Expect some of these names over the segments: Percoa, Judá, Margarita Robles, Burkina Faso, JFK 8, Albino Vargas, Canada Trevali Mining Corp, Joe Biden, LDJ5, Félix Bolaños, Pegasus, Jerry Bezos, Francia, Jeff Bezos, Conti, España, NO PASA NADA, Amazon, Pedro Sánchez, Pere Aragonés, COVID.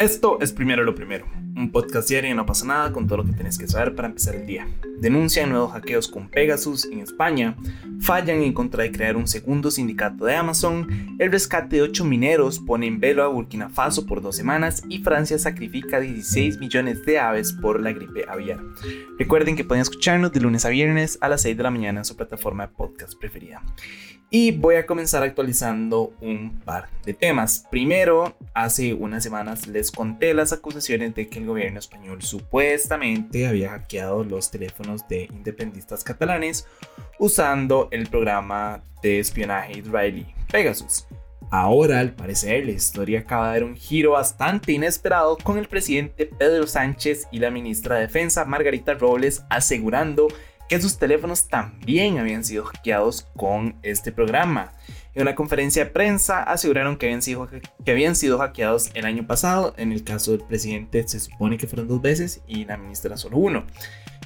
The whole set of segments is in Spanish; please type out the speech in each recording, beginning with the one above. Esto es Primero lo Primero, un podcast diario y no pasa nada con todo lo que tenés que saber para empezar el día. Denuncian nuevos hackeos con Pegasus en España, fallan en contra de crear un segundo sindicato de Amazon, el rescate de 8 mineros pone en velo a Burkina Faso por 2 semanas y Francia sacrifica 16 millones de aves por la gripe aviar. Recuerden que pueden escucharnos de lunes a viernes a las 6 de la mañana en su plataforma de podcast preferida. Y voy a comenzar actualizando un par de temas. Primero, hace unas semanas les conté las acusaciones de que el gobierno español supuestamente había hackeado los teléfonos de independentistas catalanes usando el programa de espionaje israelí Pegasus. Ahora, al parecer, la historia acaba de dar un giro bastante inesperado con el presidente Pedro Sánchez y la ministra de Defensa Margarita Robles asegurando que sus teléfonos también habían sido hackeados con este programa. En una conferencia de prensa aseguraron que habían sido hackeados el año pasado. En el caso del presidente se supone que fueron 2 veces y la ministra solo 1.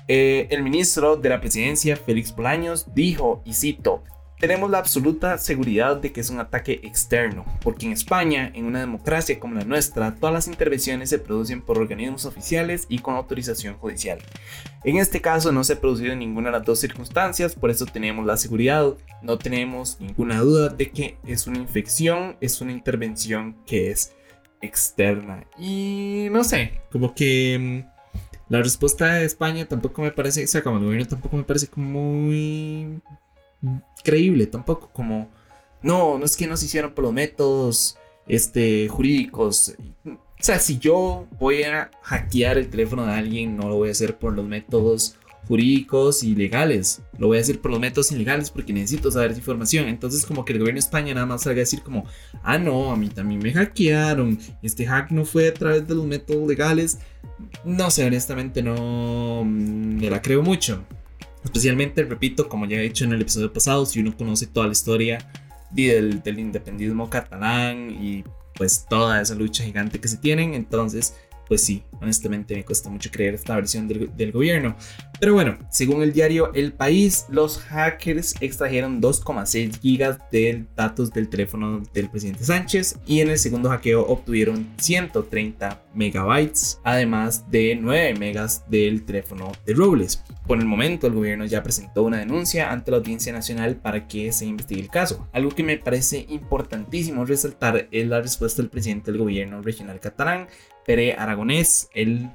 El ministro de la presidencia, Félix Bolaños, dijo, y cito: "Tenemos la absoluta seguridad de que es un ataque externo, porque en España, en una democracia como la nuestra, todas las intervenciones se producen por organismos oficiales y con autorización judicial. En este caso no se ha producido ninguna de las 2 circunstancias, por eso tenemos la seguridad, no tenemos ninguna duda de que es una infección, es una intervención que es externa". Y no sé, como que la respuesta de España tampoco me parece, o sea, como el gobierno tampoco me parece como muy creíble tampoco, como no es que no se hicieron por los métodos jurídicos. O sea, si yo voy a hackear el teléfono de alguien, no lo voy a hacer por los métodos jurídicos y legales, lo voy a hacer por los métodos ilegales porque necesito saber esa información. Entonces, como que el gobierno de España nada más salga a decir como: "Ah, no, a mí también me hackearon, este hack no fue a través de los métodos legales". No sé, honestamente no me la creo mucho. Especialmente, repito, como ya he dicho en el episodio pasado, si uno conoce toda la historia del independentismo catalán y pues toda esa lucha gigante que se tienen, entonces pues sí, honestamente me cuesta mucho creer esta versión del gobierno. Pero bueno, según el diario El País, los hackers extrajeron 2,6 gigas de datos del teléfono del presidente Sánchez y en el segundo hackeo obtuvieron 130 megabytes, además de 9 megas del teléfono de Robles. Por el momento, el gobierno ya presentó una denuncia ante la Audiencia Nacional para que se investigue el caso. Algo que me parece importantísimo resaltar es la respuesta del presidente del gobierno regional catalán, Pere Aragonés. Él,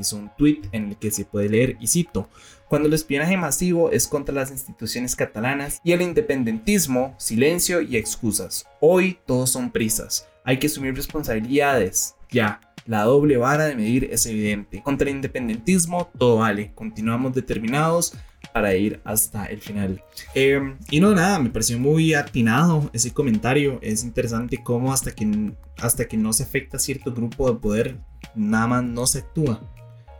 hizo un tweet en el que se puede leer, y cito: "Cuando el espionaje masivo es contra las instituciones catalanas y el independentismo, silencio y excusas. Hoy todos son prisas. Hay que asumir responsabilidades. Ya, la doble vara de medir es evidente. Contra el independentismo todo vale. Continuamos determinados para ir hasta el final". Y no, nada, me pareció muy atinado ese comentario. Es interesante cómo hasta que no se afecta a cierto grupo de poder, nada más no se actúa.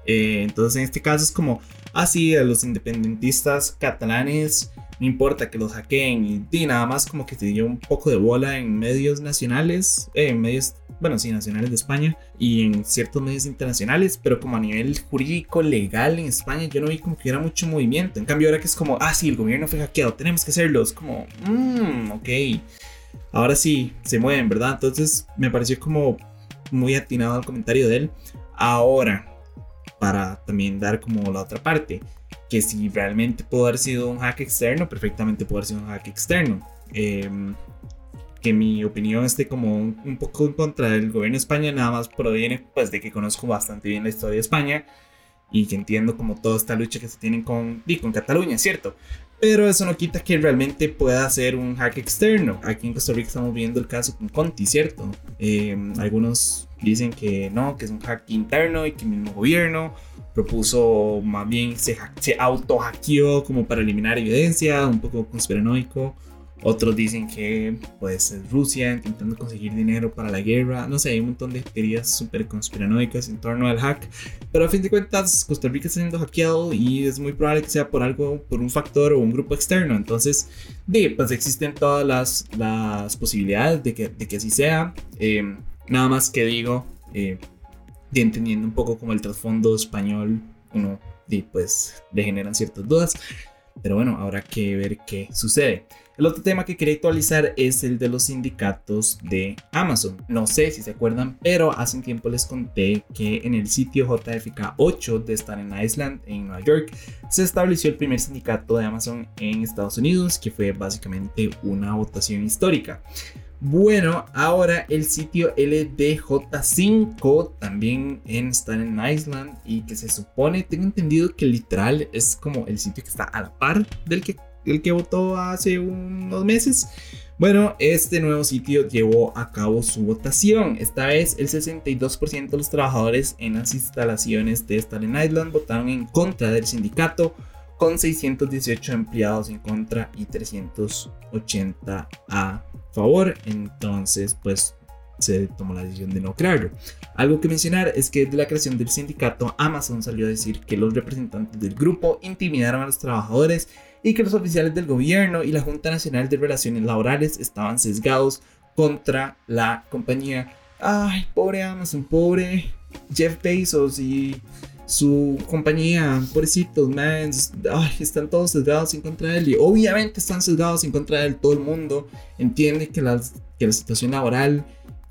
Entonces en este caso es como: "Ah, sí, a los independentistas catalanes no importa que los hackeen", y nada más como que te dio un poco de bola en medios nacionales, nacionales de España y en ciertos medios internacionales, pero como a nivel jurídico, legal en España, yo no vi como que hubiera mucho movimiento. En cambio ahora que es como: "Ah, sí, el gobierno fue hackeado, tenemos que hacerlo", es como ok, ahora sí, se mueven, ¿verdad? Entonces me pareció como muy atinado el comentario de él. Ahora, para también dar como la otra parte, que si realmente pudo haber sido un hack externo, perfectamente pudo haber sido un hack externo. Que mi opinión esté como un poco en contra del gobierno de España, nada más proviene pues de que conozco bastante bien la historia de España y que entiendo como toda esta lucha que se tiene con Cataluña, ¿cierto? Pero eso no quita que realmente pueda ser un hack externo. Aquí en Costa Rica estamos viendo el caso con Conti, ¿cierto? Algunos dicen que no, que es un hack interno y que el mismo gobierno propuso, más bien se auto-hackeó como para eliminar evidencia, un poco conspiranoico. Otros dicen que pues es Rusia intentando conseguir dinero para la guerra. No sé, hay un montón de teorías súper conspiranoicas en torno al hack. Pero a fin de cuentas, Costa Rica está siendo hackeado y es muy probable que sea por algo, por un factor o un grupo externo. Entonces, pues existen todas las posibilidades de que así sea. Nada más que digo, entendiendo un poco como el trasfondo español, uno pues le generan ciertas dudas. Pero bueno, habrá que ver qué sucede. El otro tema que quería actualizar es el de los sindicatos de Amazon. No sé si se acuerdan, pero hace un tiempo les conté que en el sitio JFK 8 de Staten Island, en Nueva York, se estableció el primer sindicato de Amazon en Estados Unidos, que fue básicamente una votación histórica. Bueno, ahora el sitio LDJ5 también en Staten Island, y que se supone, tengo entendido que literal es como el sitio que está a la par del que votó hace unos meses. Bueno, este nuevo sitio llevó a cabo su votación. Esta vez el 62% de los trabajadores en las instalaciones de Staten Island votaron en contra del sindicato, con 618 empleados en contra y 380 a favor. Entonces, pues se tomó la decisión de no crearlo. Algo que mencionar es que desde la creación del sindicato, Amazon salió a decir que los representantes del grupo intimidaron a los trabajadores y que los oficiales del gobierno y la Junta Nacional de Relaciones Laborales estaban sesgados contra la compañía. Ay, pobre Amazon, pobre Jeff Bezos y su compañía, pobrecitos, man. Ay, están todos sesgados en contra de él, y obviamente están sesgados en contra de él. Todo el mundo entiende que la situación laboral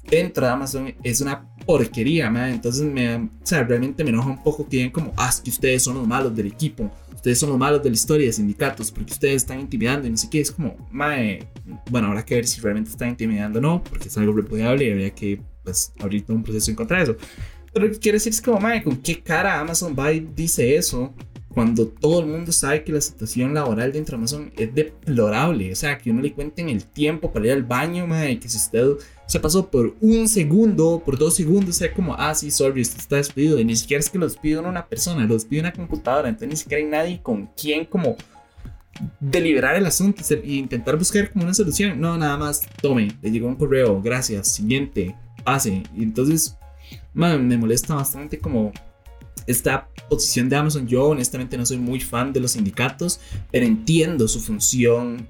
dentro de Amazon es una porquería, man. Entonces realmente me enoja un poco que digan como, es que ustedes son los malos del equipo, ustedes son los malos de la historia de sindicatos, porque ustedes están intimidando y no sé qué. Es como, bueno, habrá que ver si realmente están intimidando o no, porque es algo repudiable y habría que, pues, abrir todo un proceso en contra de eso. Pero lo que quiero decir es como, ¿con qué cara Amazon va y dice eso cuando todo el mundo sabe que la situación laboral dentro de Amazon es deplorable? O sea, que uno le cuenten el tiempo para ir al baño, que si usted se pasó por un segundo, por 2 segundos, sea como, sí, sorry, usted está despedido. Y ni siquiera es que lo despida una persona, lo despide una computadora. Entonces ni siquiera hay nadie con quien como deliberar el asunto e intentar buscar como una solución. No, nada más, tome, le llegó un correo, gracias, siguiente, pase. Y entonces, me molesta bastante como esta posición de Amazon. Yo honestamente no soy muy fan de los sindicatos, pero entiendo su función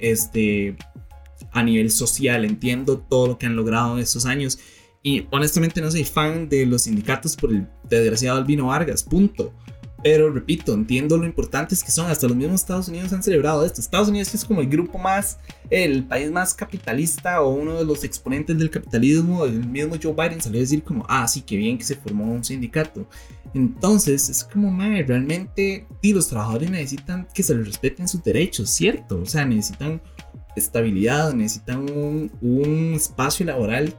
a nivel social, entiendo todo lo que han logrado en estos años, y honestamente no soy fan de los sindicatos por el desgraciado Albino Vargas, punto. Pero repito, entiendo lo importantes que son. Hasta los mismos Estados Unidos han celebrado esto. Estados Unidos es como el país más capitalista, o uno de los exponentes del capitalismo. El mismo Joe Biden salió a decir como, sí, qué bien que se formó un sindicato. Entonces es como, realmente los trabajadores necesitan que se les respeten sus derechos, ¿cierto? O sea, necesitan estabilidad, necesitan un espacio laboral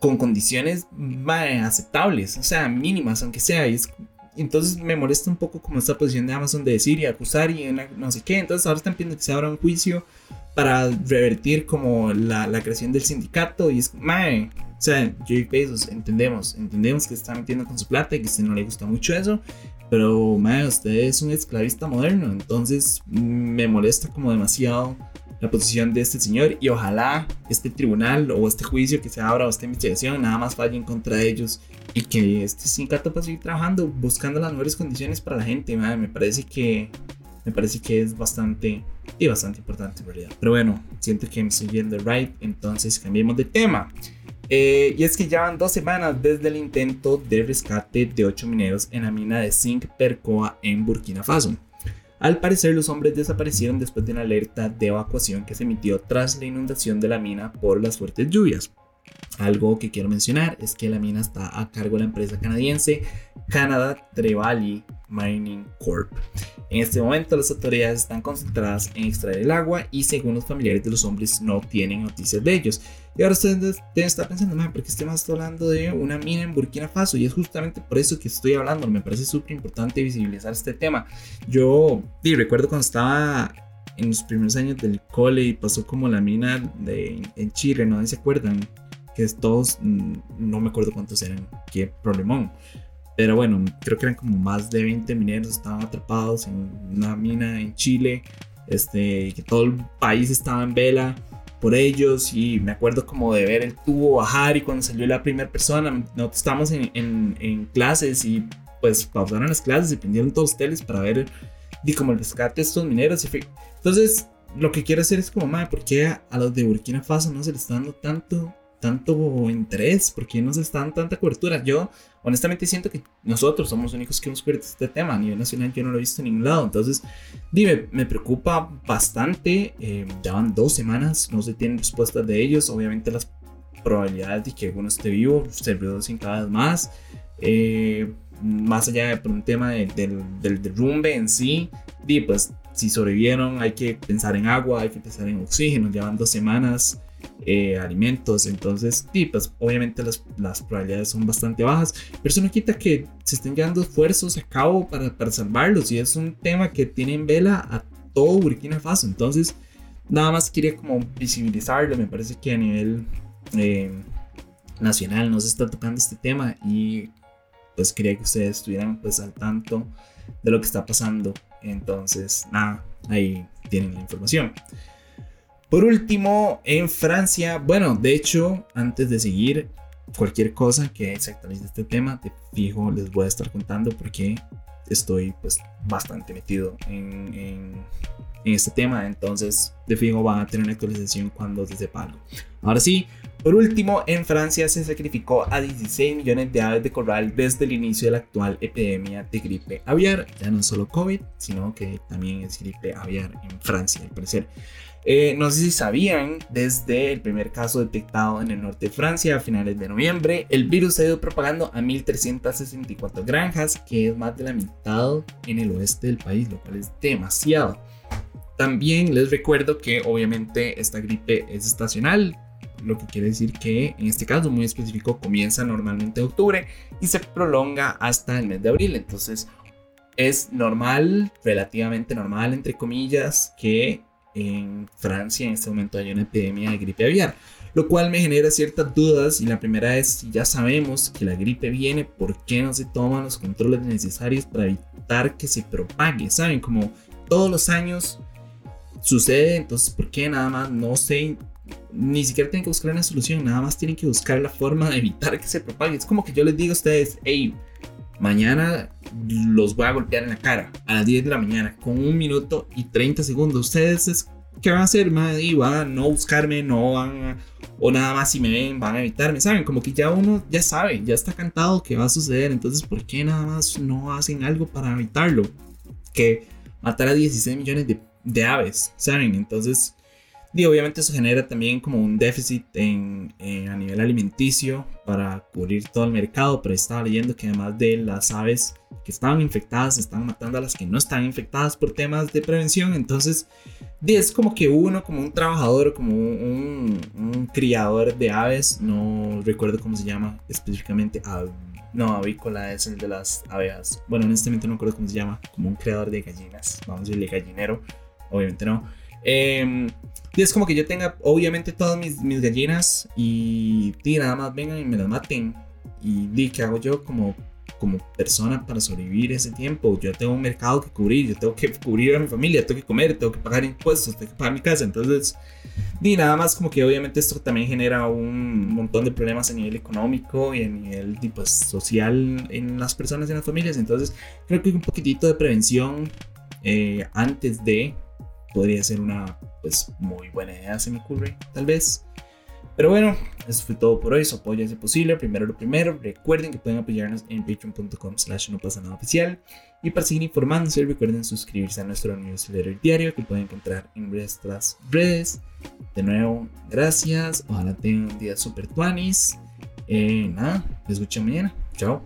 con condiciones aceptables, o sea, mínimas aunque sea. Y entonces me molesta un poco como esta posición de Amazon de decir y acusar y no sé qué. Entonces ahora están pidiendo que se abra un juicio para revertir como la creación del sindicato. Y es, o sea, Jerry Bezos, entendemos que se está metiendo con su plata y que a usted no le gusta mucho eso, pero usted es un esclavista moderno. Entonces me molesta como demasiado la posición de este señor, y ojalá este tribunal o este juicio que se abra o esta investigación nada más falle en contra de ellos, y que este sindicato pueda seguir trabajando, buscando las mejores condiciones para la gente. Me parece que es bastante importante en realidad. Pero bueno, siento que me estoy yendo right, entonces cambiemos de tema. Y es que ya van 2 semanas desde el intento de rescate de 8 mineros en la mina de zinc Percoa en Burkina Faso. Al parecer, los hombres desaparecieron después de una alerta de evacuación que se emitió tras la inundación de la mina por las fuertes lluvias. Algo que quiero mencionar es que la mina está a cargo de la empresa canadiense Canada Trevali Mining Corp. En este momento, las autoridades están concentradas en extraer el agua, y según los familiares de los hombres, no tienen noticias de ellos. Y ahora ustedes deben estar pensando, ¿por qué estamos hablando de una mina en Burkina Faso? Y es justamente por eso que estoy hablando. Me parece súper importante visibilizar este tema. Yo recuerdo cuando estaba en los primeros años del cole y pasó como la mina en Chile, ¿no? ¿Se acuerdan? Que todos, no me acuerdo cuántos eran, qué problemón. Pero bueno, creo que eran como más de 20 mineros estaban atrapados en una mina en Chile, que todo el país estaba en vela por ellos. Y me acuerdo como de ver el tubo bajar, y cuando salió la primera persona, nosotros estábamos en clases, y pues pausaron las clases y prendieron todos los teles para ver como el rescate de estos mineros. Entonces lo que quiero hacer es como, ¿por qué a los de Burkina Faso no se les está dando tanto tanto interés, porque no se está dando tanta cobertura. Yo honestamente siento que nosotros somos los únicos que hemos cubierto este tema a nivel nacional, yo no lo he visto en ningún lado. Entonces, dime, me preocupa bastante. Ya van 2 semanas, no se tienen respuestas de ellos. Obviamente las probabilidades de que alguno esté vivo se reducen cada vez más. Más allá de un tema del derrumbe en sí, y pues si sobrevivieron hay que pensar en agua, hay que pensar en oxígeno. Llevan 2 semanas, alimentos, entonces y pues obviamente las probabilidades son bastante bajas, pero eso no quita que se estén llevando esfuerzos a cabo para salvarlos, y es un tema que tiene en vela a todo Burkina Faso. Entonces nada más quería como visibilizarlo. Me parece que a nivel nacional no se está tocando este tema, y pues quería que ustedes estuvieran pues al tanto de lo que está pasando. Entonces nada, ahí tienen la información. Por último, en Francia, bueno, de hecho, antes de seguir, cualquier cosa que se actualice este tema, te fijo, les voy a estar contando, porque estoy pues bastante metido en este tema. Entonces de fijo van a tener una actualización cuando se sepa algo. Ahora sí, por último, en Francia se sacrificó a 16 millones de aves de corral desde el inicio de la actual epidemia de gripe aviar. Ya no solo COVID, sino que también es gripe aviar en Francia, al parecer. No sé si sabían, desde el primer caso detectado en el norte de Francia a finales de noviembre, el virus se ha ido propagando a 1.364 granjas, que es más de la mitad en el oeste del país, lo cual es demasiado. También les recuerdo que obviamente esta gripe es estacional, lo que quiere decir que en este caso muy específico comienza normalmente en octubre y se prolonga hasta el mes de abril. Entonces es normal, relativamente normal entre comillas, que en Francia en este momento hay una epidemia de gripe aviar, lo cual me genera ciertas dudas. Y la primera es, si ya sabemos que la gripe viene, ¿por qué no se toman los controles necesarios para evitar que se propague? ¿Saben? Como todos los años sucede, entonces ¿por qué nada más no se... Ni siquiera tienen que buscar una solución, nada más tienen que buscar la forma de evitar que se propague? Es como que yo les digo a ustedes, hey, mañana los voy a golpear en la cara a las 10 de la mañana con 1 minuto y 30 segundos. Ustedes ¿qué van a hacer? Y van a no buscarme, no van a... O nada más si me ven van a evitarme, ¿saben? Como que ya uno ya sabe, ya está cantado que va a suceder. Entonces ¿por qué nada más no hacen algo para evitarlo? Que matar a 16 millones de aves, ¿saben? Entonces... Y obviamente eso genera también como un déficit a nivel alimenticio para cubrir todo el mercado. Pero estaba leyendo que además de las aves que estaban infectadas, están matando a las que no están infectadas por temas de prevención. Entonces es como que uno, como un trabajador, como un criador de aves, no recuerdo cómo se llama específicamente, avícola es el de las abejas. Bueno, honestamente no recuerdo cómo se llama, como un criador de gallinas, vamos a decirle gallinero, obviamente no. Y es como que yo tenga obviamente todas mis gallinas y nada más vengan y me las maten. Y ¿qué hago yo como persona para sobrevivir ese tiempo? Yo tengo un mercado que cubrir, yo tengo que cubrir a mi familia, tengo que comer, tengo que pagar impuestos, tengo que pagar mi casa. Entonces nada más como que obviamente esto también genera un montón de problemas a nivel económico y a nivel pues, social en las personas y en las familias. Entonces creo que un poquitito de prevención antes de... podría ser una pues muy buena idea, se me ocurre, tal vez. Pero bueno, eso fue todo por hoy. Su apoyo es posible, primero lo primero. Recuerden que pueden apoyarnos en patreon.com/nopasanadaoficial. Y para seguir informándose, recuerden suscribirse a nuestro newsletter diario que pueden encontrar en nuestras redes. De nuevo, gracias. Ojalá tengan un día super tuanis. Nada, les escucho mañana. Chao.